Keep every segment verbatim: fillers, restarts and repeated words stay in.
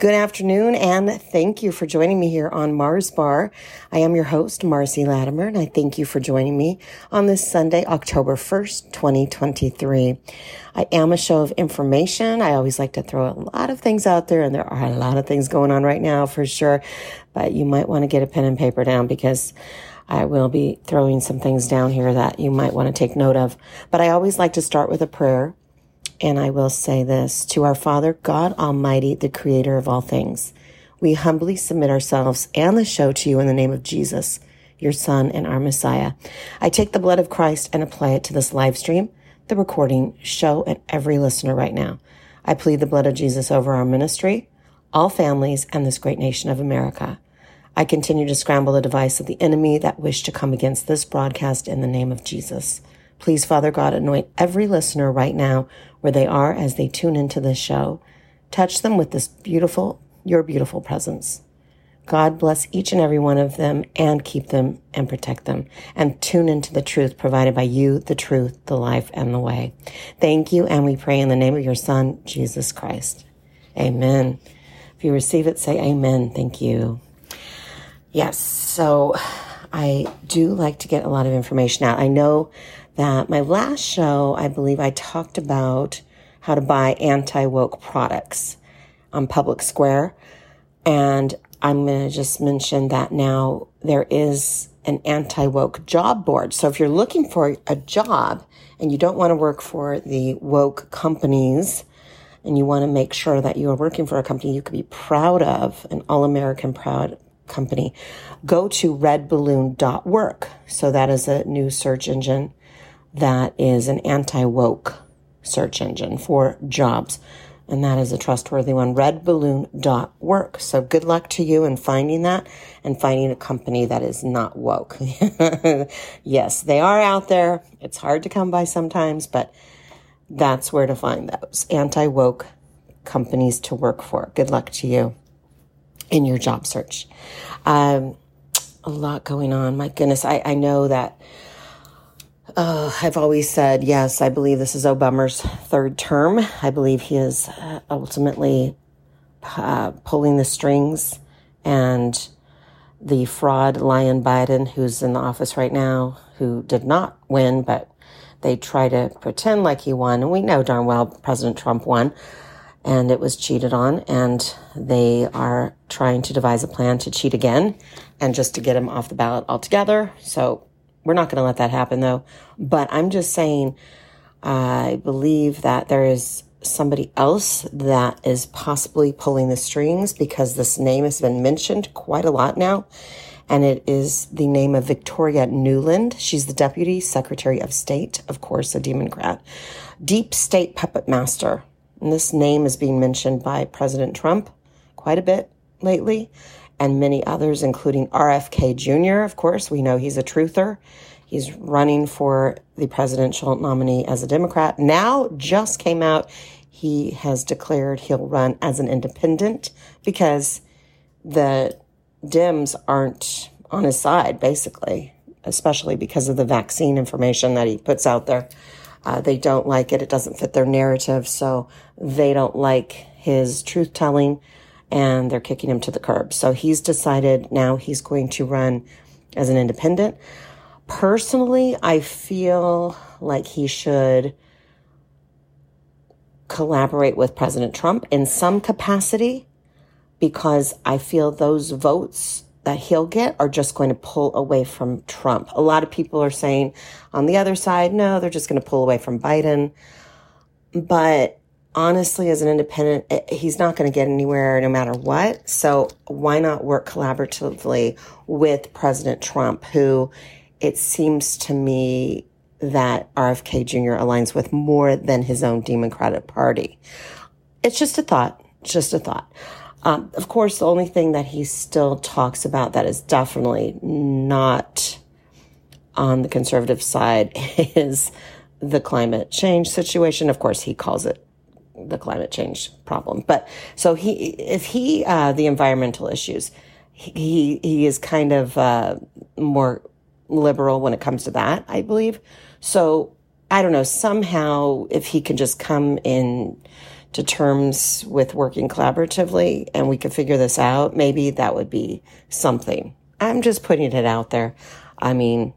Good afternoon, and thank you for joining me here on Mars Bar. I am your host, Marcy Latimer, and I thank you for joining me on this Sunday, October first, twenty twenty-three. I am a show of information. I always like to throw a lot of things out there, and there are a lot of things going on right now for sure, but you might want to get a pen and paper down because I will be throwing some things down here that you might want to take note of. But I always like to start with a prayer. And I will say this, to our Father, God Almighty, the creator of all things, we humbly submit ourselves and the show to you in the name of Jesus, your Son and our Messiah. I take the blood of Christ and apply it to this live stream, the recording, show, and every listener right now. I plead the blood of Jesus over our ministry, all families, and this great nation of America. I continue to scramble the device of the enemy that wished to come against this broadcast in the name of Jesus. Please, Father God, anoint every listener right now where they are as they tune into this show. Touch them with this beautiful, your beautiful presence. God bless each and every one of them and keep them and protect them. And tune into the truth provided by you, the truth, the life, and the way. Thank you, and we pray in the name of your Son, Jesus Christ. Amen. If you receive it, say amen. Thank you. Yes, so I do like to get a lot of information out. I know that my last show, I believe I talked about how to buy anti-woke products on Public Square. And I'm going to just mention that now there is an anti-woke job board. So if you're looking for a job and you don't want to work for the woke companies and you want to make sure that you are working for a company you could be proud of, an all-American proud company, go to red balloon dot work. So that is a new search engine that is an anti-woke search engine for jobs. And that is a trustworthy one, red balloon dot work. So good luck to you in finding that and finding a company that is not woke. Yes, they are out there. It's hard to come by sometimes, but that's where to find those anti-woke companies to work for. Good luck to you in your job search. Um, a lot going on. My goodness, I, I know that Uh, I've always said, yes, I believe this is Obama's third term. I believe he is uh, ultimately uh, pulling the strings, and the fraud Lion Biden, who's in the office right now, who did not win, but they try to pretend like he won. And we know darn well President Trump won, and it was cheated on, and they are trying to devise a plan to cheat again and just to get him off the ballot altogether. So we're not going to let that happen, though. But I'm just saying, I believe that there is somebody else that is possibly pulling the strings, because this name has been mentioned quite a lot now. And it is the name of Victoria Nuland. She's the Deputy Secretary of State, of course, a Democrat, deep state puppet master. And this name is being mentioned by President Trump quite a bit lately, and many others, including R F K Junior Of course, we know he's a truther. He's running for the presidential nominee as a Democrat. Now just came out, he has declared he'll run as an independent because the Dems aren't on his side, basically, especially because of the vaccine information that he puts out there. Uh, they don't like it. It doesn't fit their narrative, so they don't like his truth-telling, and they're kicking him to the curb. So he's decided now he's going to run as an independent. Personally, I feel like he should collaborate with President Trump in some capacity, because I feel those votes that he'll get are just going to pull away from Trump. A lot of people are saying on the other side, no, they're just going to pull away from Biden. But honestly, as an independent, he's not going to get anywhere no matter what. So why not work collaboratively with President Trump, who it seems to me that R F K Junior aligns with more than his own Democratic Party? It's just a thought, just a thought. Um, of course, the only thing that he still talks about that is definitely not on the conservative side is the climate change situation. Of course, he calls it the climate change problem. But so he, if he, uh, the environmental issues, he, he is kind of, uh, more liberal when it comes to that, I believe. So I don't know, somehow if he can just come in to terms with working collaboratively and we could figure this out, maybe that would be something. I'm just putting it out there. I mean,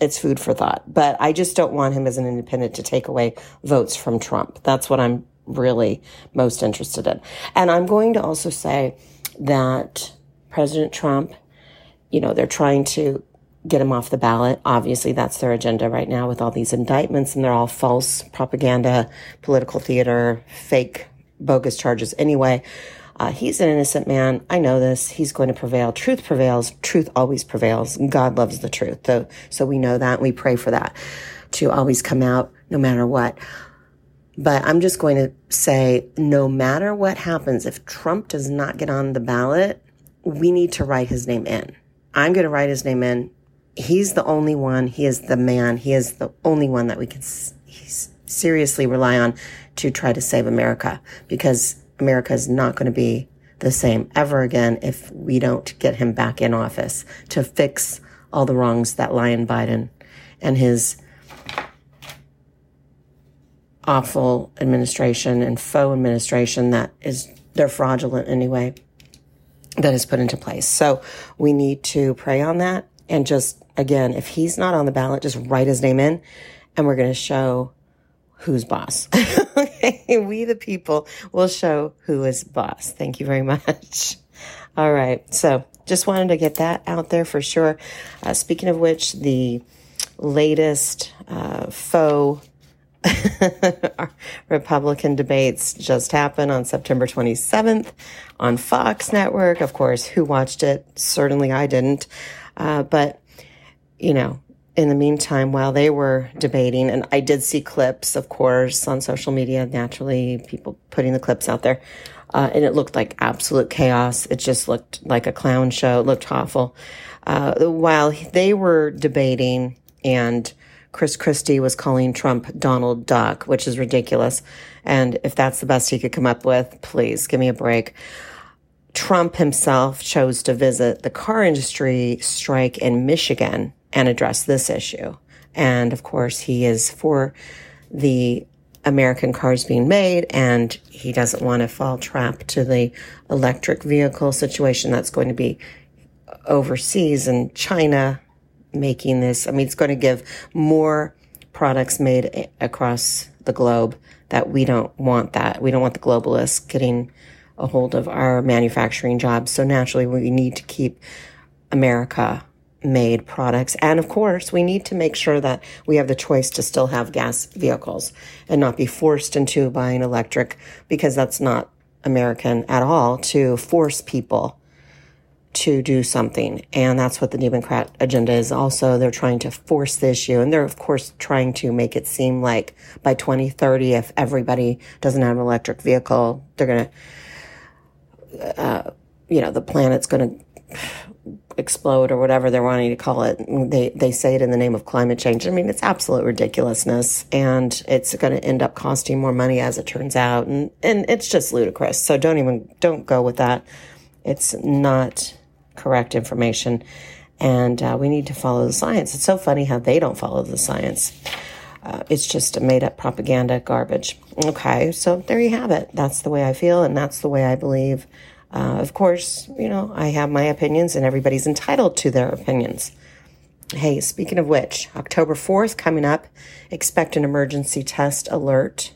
it's food for thought, but I just don't want him as an independent to take away votes from Trump. That's what I'm really most interested in. And I'm going to also say that President Trump, you know, they're trying to get him off the ballot. Obviously, that's their agenda right now with all these indictments, and they're all false propaganda, political theater, fake, bogus charges anyway. Uh, he's an innocent man. I know this. He's going to prevail. Truth prevails. Truth always prevails. God loves the truth. So, so we know that, and we pray for that to always come out no matter what. But I'm just going to say, no matter what happens, if Trump does not get on the ballot, we need to write his name in. I'm going to write his name in. He's the only one. He is the man. He is the only one that we can seriously rely on to try to save America, because America is not going to be the same ever again if we don't get him back in office to fix all the wrongs that Lion Biden and his awful administration and faux administration that is, they're fraudulent anyway, that is put into place. So we need to pray on that. And just, again, if he's not on the ballot, just write his name in and we're going to show who's boss. Okay. We, the people, will show who is boss. Thank you very much. All right. So just wanted to get that out there for sure. Uh, speaking of which, the latest uh, faux Republican debates just happened on September twenty-seventh on Fox Network. Of course, who watched it? Certainly I didn't. Uh, but, you know, in the meantime, while they were debating, and I did see clips, of course, on social media, naturally, people putting the clips out there, uh, and it looked like absolute chaos. It just looked like a clown show. It looked awful. Uh, while they were debating and Chris Christie was calling Trump Donald Duck, which is ridiculous, and if that's the best he could come up with, please give me a break. Trump himself chose to visit the car industry strike in Michigan and address this issue. And of course, he is for the American cars being made, and he doesn't want to fall trap to the electric vehicle situation that's going to be overseas in China making this. I mean, it's going to give more products made across the globe that we don't want that. We don't want the globalists getting a hold of our manufacturing jobs. So naturally, we need to keep America made products. And of course, we need to make sure that we have the choice to still have gas vehicles and not be forced into buying electric, because that's not American at all to force people to do something. And that's what the Democrat agenda is also. They're trying to force the issue. And they're, of course, trying to make it seem like by twenty thirty, if everybody doesn't have an electric vehicle, they're going to, uh, you know, the planet's going to explode or whatever they're wanting to call it. They they say it in the name of climate change. I mean, it's absolute ridiculousness, and it's going to end up costing more money as it turns out, and, and it's just ludicrous. So don't even, don't go with that. It's not correct information, and uh, we need to follow the science. It's so funny how they don't follow the science. Uh, it's just a made-up propaganda garbage. Okay, so there you have it. That's the way I feel, and that's the way I believe. Uh, of course, you know, I have my opinions, and everybody's entitled to their opinions. Hey, speaking of which, October fourth coming up, expect an emergency test alert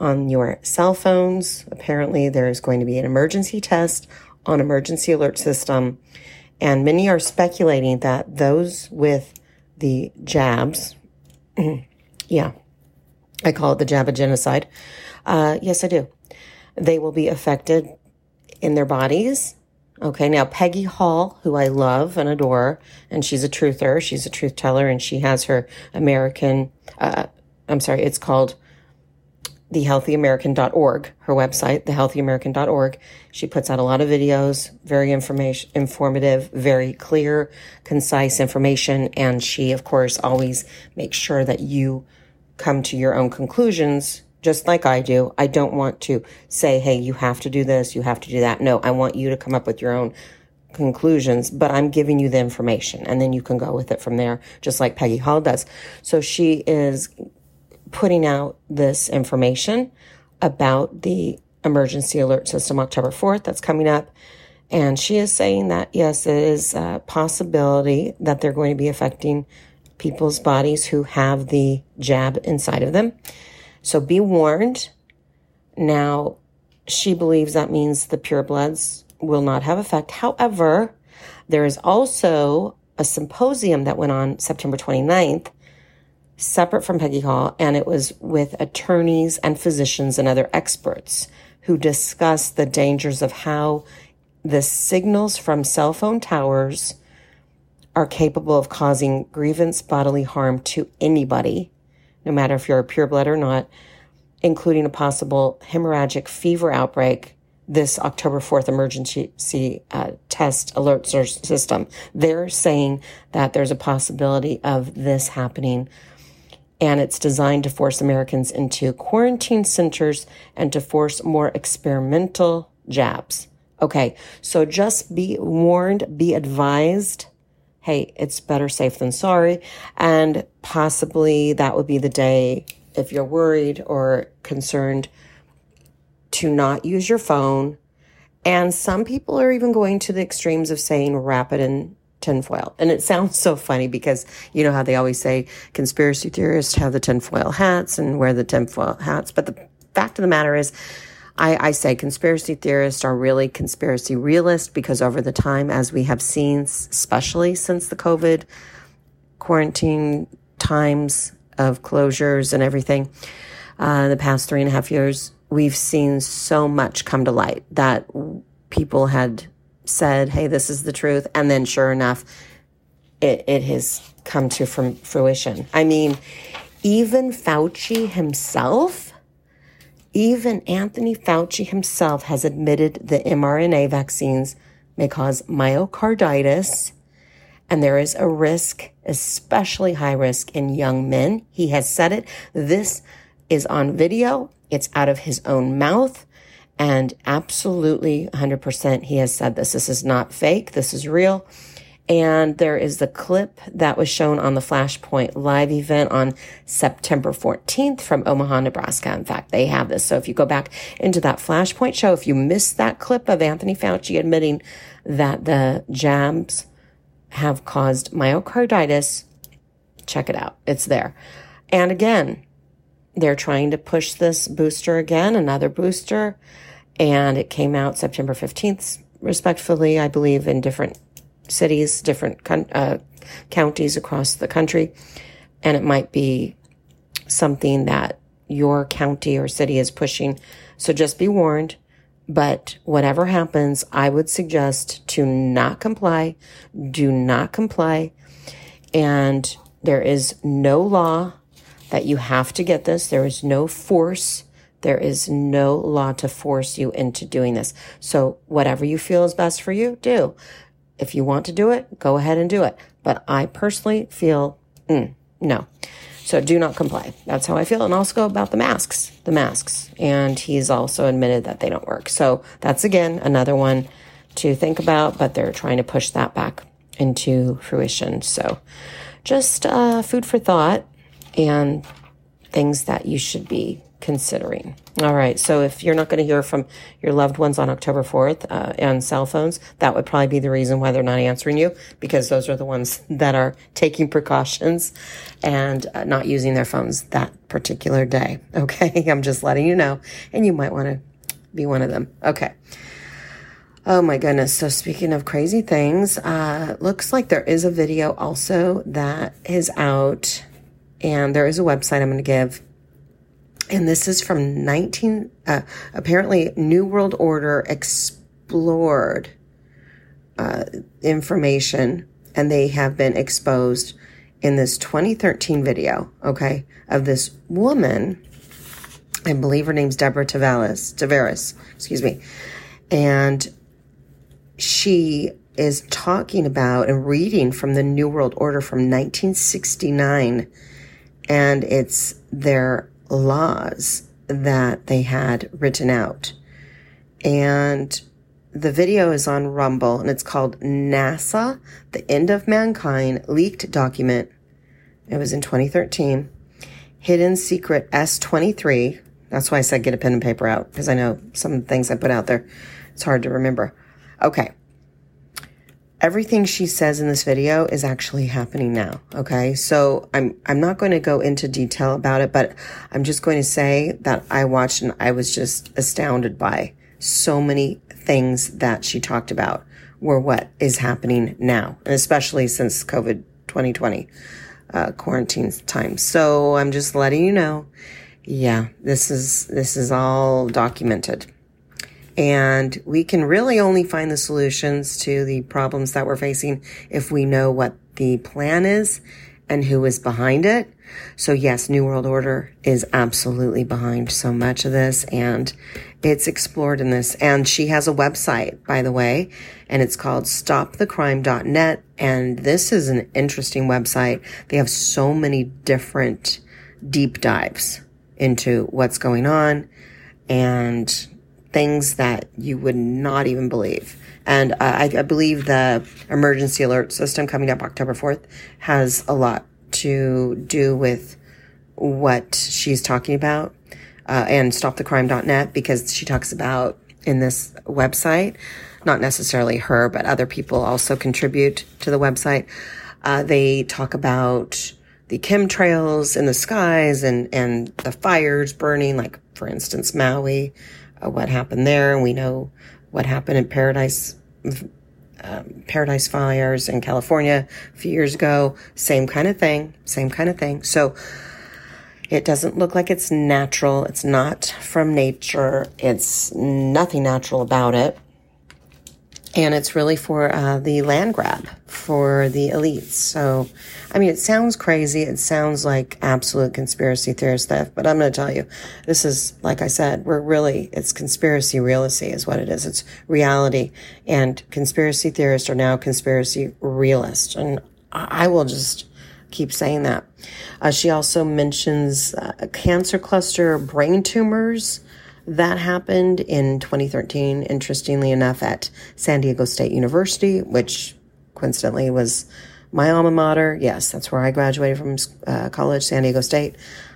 on your cell phones. Apparently, there is going to be an emergency test on emergency alert system. And many are speculating that those with the jabs, yeah, I call it the jab of genocide. Uh, yes, I do. They will be affected in their bodies. Okay, now Peggy Hall, who I love and adore, and she's a truther, she's a truth teller, and she has her American, uh, I'm sorry, it's called the healthy american dot org, her website, the healthy american dot org. She puts out a lot of videos, very information, informative, very clear, concise information, and she, of course, always makes sure that you come to your own conclusions, just like I do. I don't want to say, hey, you have to do this, you have to do that. No, I want you to come up with your own conclusions, but I'm giving you the information, and then you can go with it from there, just like Peggy Hall does. So she is putting out this information about the emergency alert system October fourth that's coming up. And she is saying that, yes, it is a possibility that they're going to be affecting people's bodies who have the jab inside of them. So be warned. Now, she believes that means the purebloods will not have effect. However, there is also a symposium that went on September twenty-ninth, separate from Peggy Hall, and it was with attorneys and physicians and other experts who discussed the dangers of how the signals from cell phone towers are capable of causing grievous bodily harm to anybody, no matter if you're a pureblood or not, including a possible hemorrhagic fever outbreak. This October fourth emergency uh, test alert system, they're saying that there's a possibility of this happening, and it's designed to force Americans into quarantine centers and to force more experimental jabs. Okay, so just be warned, be advised. Hey, it's better safe than sorry, and possibly that would be the day, if you're worried or concerned, to not use your phone. And some people are even going to the extremes of saying wrap it in tinfoil. And it sounds so funny because you know how they always say conspiracy theorists have the tinfoil hats and wear the tinfoil hats. But the fact of the matter is, I, I say conspiracy theorists are really conspiracy realists, because over the time, as we have seen, especially since the COVID quarantine times of closures and everything, uh, the past three and a half years, we've seen so much come to light that people had said, hey, this is the truth. And then sure enough, it, it has come to from fruition. I mean, even Fauci himself, even Anthony Fauci himself has admitted the M R N A vaccines may cause myocarditis. And there is a risk, especially high risk in young men. He has said it. This is on video. It's out of his own mouth, and absolutely one hundred percent he has said this. This is not fake. This is real. And there is the clip that was shown on the Flashpoint Live event on September fourteenth from Omaha, Nebraska. In fact, they have this. So if you go back into that Flashpoint show, if you missed that clip of Anthony Fauci admitting that the jabs have caused myocarditis, check it out. It's there. And again, they're trying to push this booster again, another booster, and it came out September fifteenth, respectfully, I believe, in different cities, different uh, counties across the country, and it might be something that your county or city is pushing, so just be warned. But whatever happens, I would suggest to not comply, do not comply, and there is no law that you have to get this. There is no force. There is no law to force you into doing this. So whatever you feel is best for you, do. If you want to do it, go ahead and do it. But I personally feel mm, no. So do not comply. That's how I feel. And also about the masks, the masks. And he's also admitted that they don't work. So that's, again, another one to think about, but they're trying to push that back into fruition. So just uh, food for thought, and things that you should be considering. All right, so if you're not going to hear from your loved ones on October fourth uh, on cell phones, that would probably be the reason why they're not answering you, because those are the ones that are taking precautions and uh, not using their phones that particular day. Okay, I'm just letting you know, and you might want to be one of them. Okay. Oh my goodness. So speaking of crazy things, uh, looks like there is a video also that is out. And there is a website I'm going to give. And this is from nineteen, uh, apparently New World Order explored uh, information, and they have been exposed in this twenty thirteen video, okay, of this woman. I believe her name's Deborah Tavares, Tavares, excuse me. And she is talking about and reading from the New World Order from nineteen sixty-nine. And it's their laws that they had written out. And the video is on Rumble, and it's called NASA, The End of Mankind, Leaked Document. It was in twenty thirteen. Hidden Secret S twenty-three. That's why I said get a pen and paper out, because I know some of the things I put out there, it's hard to remember. Okay. Everything she says in this video is actually happening now, okay? So I'm I'm not going to go into detail about it, but I'm just going to say that I watched and I was just astounded by so many things that she talked about were what is happening now, and especially since COVID twenty twenty uh, quarantine time. So I'm just letting you know, yeah, this is this is all documented. And we can really only find the solutions to the problems that we're facing if we know what the plan is and who is behind it. So yes, New World Order is absolutely behind so much of this, and it's explored in this. And she has a website, by the way, and it's called Stop The Crime dot net. And this is an interesting website. They have so many different deep dives into what's going on and things that you would not even believe. And uh, I, I believe the emergency alert system coming up October fourth has a lot to do with what she's talking about, uh, and stop the crime dot net, because she talks about in this website, not necessarily her, but other people also contribute to the website. Uh, they talk about the chemtrails in the skies and, and the fires burning, like, for instance, Maui. Uh, what happened there, and we know what happened in Paradise um, Paradise Fires in California a few years ago. Same kind of thing, same kind of thing. So it doesn't look like it's natural. It's not from nature. It's nothing natural about it. And it's really for uh, the land grab for the elites. So, I mean, it sounds crazy. It sounds like absolute conspiracy theory stuff. But I'm going to tell you, this is, like I said, we're really, it's conspiracy reality is what it is. It's reality. And conspiracy theorists are now conspiracy realists. And I will just keep saying that. Uh, she also mentions uh, a cancer cluster, brain tumors. That happened in twenty thirteen, interestingly enough, at San Diego State University, which coincidentally was my alma mater. Yes, that's where I graduated from uh, college, San Diego State.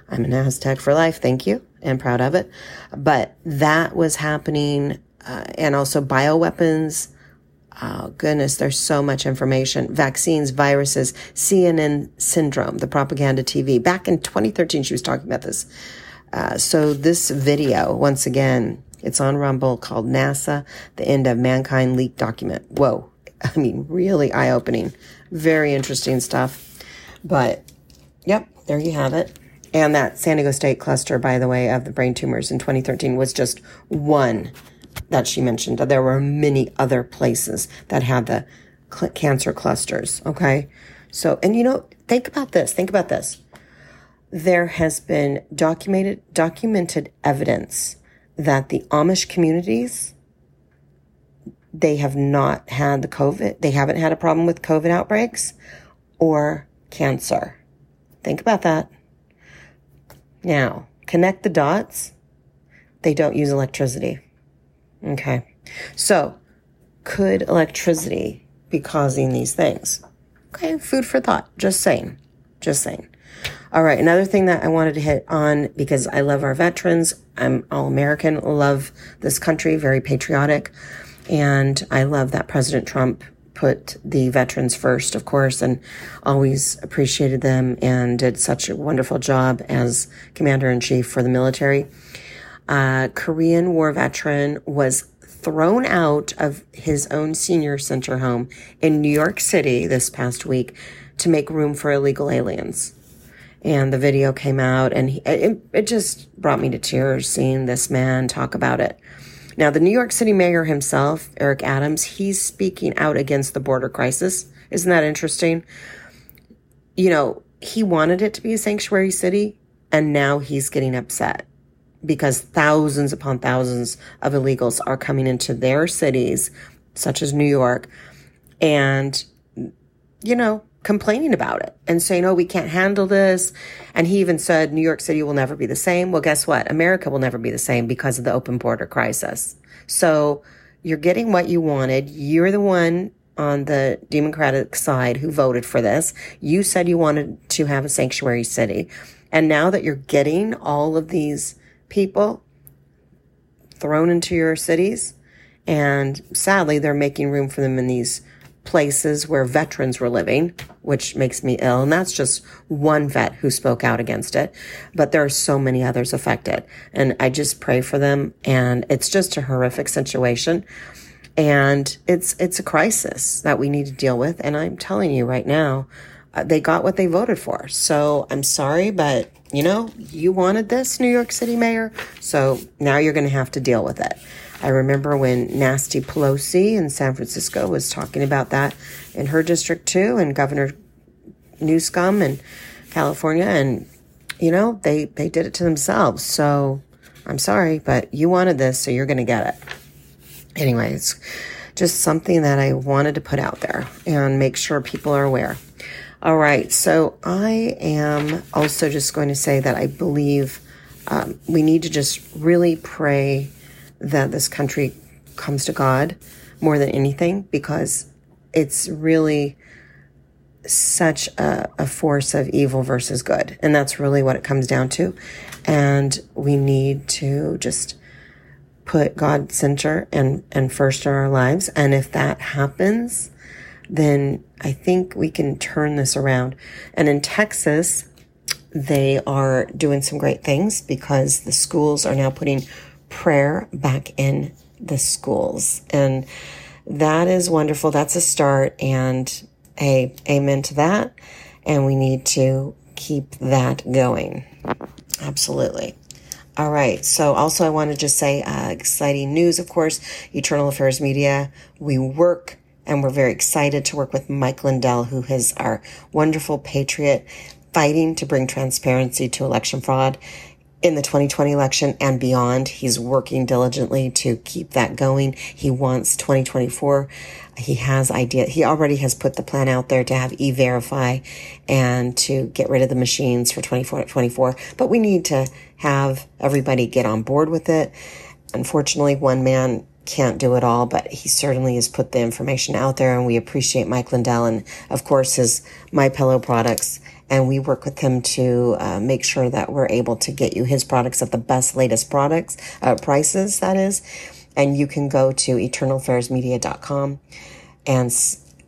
I'm an Aztec for life. Thank you. And proud of it. But that was happening. Uh, and also bioweapons. Oh, goodness. There's so much information. Vaccines, viruses, C N N syndrome, the propaganda T V. Back in twenty thirteen, she was talking about this. Uh, so this video, once again, it's on Rumble, called NASA, The End of Mankind Leak Document. Whoa. I mean, really eye-opening. Very interesting stuff. But, yep, there you have it. And that San Diego State cluster, by the way, of the brain tumors in twenty thirteen was just one that she mentioned. There were many other places that had the cl- cancer clusters, okay? So, and you know, think about this. Think about this. There has been documented documented evidence that the Amish communities, they have not had the COVID. They haven't had a problem with COVID outbreaks or cancer. Think about that. Now, connect the dots. They don't use electricity. Okay. So, could electricity be causing these things? Okay, food for thought. Just saying. Just saying. All right. Another thing that I wanted to hit on, because I love our veterans. I'm all American, love this country, very patriotic. And I love that President Trump put the veterans first, of course, and always appreciated them and did such a wonderful job as commander in chief for the military. Uh, Korean War veteran was thrown out of his own senior center home in New York City this past week to make room for illegal aliens. And the video came out, and he, it, it just brought me to tears seeing this man talk about it. Now, the New York City mayor himself, Eric Adams, he's speaking out against the border crisis. Isn't that interesting? You know, he wanted it to be a sanctuary city, and now he's getting upset because thousands upon thousands of illegals are coming into their cities, such as New York, and, you know, complaining about it and saying, oh, we can't handle this. And he even said New York City will never be the same. Well, guess what? America will never be the same because of the open border crisis. So you're getting what you wanted. You're the one on the Democratic side who voted for this. You said you wanted to have a sanctuary city. And now that you're getting all of these people thrown into your cities. And sadly, they're making room for them in these places where veterans were living, which makes me ill. And that's just one vet who spoke out against it. But there are so many others affected. And I just pray for them. And it's just a horrific situation. And it's it's a crisis that we need to deal with. And I'm telling you right now, uh, they got what they voted for. So I'm sorry, but, you know, you wanted this, New York City mayor. So now you're going to have to deal with it. I remember when Nasty Pelosi in San Francisco was talking about that in her district too, and Governor Newsom in California, and, you know, they, they did it to themselves. So I'm sorry, but you wanted this, so you're going to get it. Anyway, it's just something that I wanted to put out there and make sure people are aware. All right, so I am also just going to say that I believe um, we need to just really pray that this country comes to God more than anything, because it's really such a, a force of evil versus good. And that's really what it comes down to. And we need to just put God center and, and first in our lives. And if that happens, then I think we can turn this around. And in Texas, they are doing some great things because the schools are now putting prayer back in the schools. And that is wonderful. That's a start. And hey, amen to that. And we need to keep that going. Absolutely. All right. So also I want to just say uh, exciting news, of course, Eternal Affairs Media. We work and we're very excited to work with Mike Lindell, who is our wonderful patriot fighting to bring transparency to election fraud in the twenty twenty election and beyond. He's working diligently to keep that going. He wants twenty twenty-four. He has idea. He already has put the plan out there to have e-verify and to get rid of the machines for twenty twenty-four. But we need to have everybody get on board with it. Unfortunately, one man can't do it all, but he certainly has put the information out there, and we appreciate Mike Lindell and, of course, his MyPillow products. And we work with him to uh, make sure that we're able to get you his products at the best, latest products, uh, prices, that is. And you can go to eternal affairs media dot com and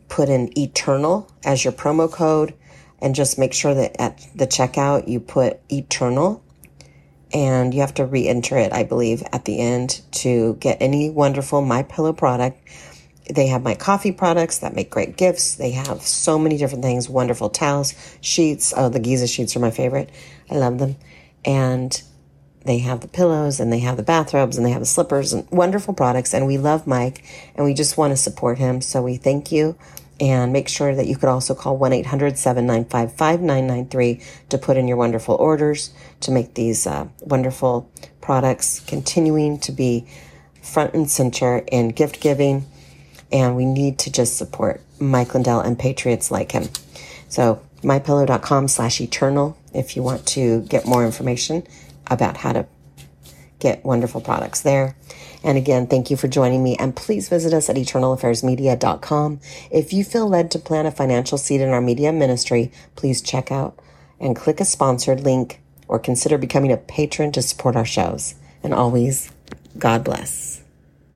put in Eternal as your promo code. And just make sure that at the checkout, you put Eternal. And you have to re-enter it, I believe, at the end to get any wonderful MyPillow product. They have my coffee products that make great gifts. They have so many different things, wonderful towels, sheets. Oh, the Giza sheets are my favorite. I love them. And they have the pillows, and they have the bathrobes, and they have the slippers, and wonderful products. And we love Mike, and we just want to support him. So we thank you. And make sure that you could also call one eight hundred seven nine five five nine nine three to put in your wonderful orders to make these uh, wonderful products continuing to be front and center in gift giving. And we need to just support Mike Lindell and patriots like him. So mypillow.com slash eternal if you want to get more information about how to get wonderful products there. And again, thank you for joining me. And please visit us at eternal affairs media dot com. If you feel led to plant a financial seed in our media ministry, please check out and click a sponsored link or consider becoming a patron to support our shows. And always, God bless.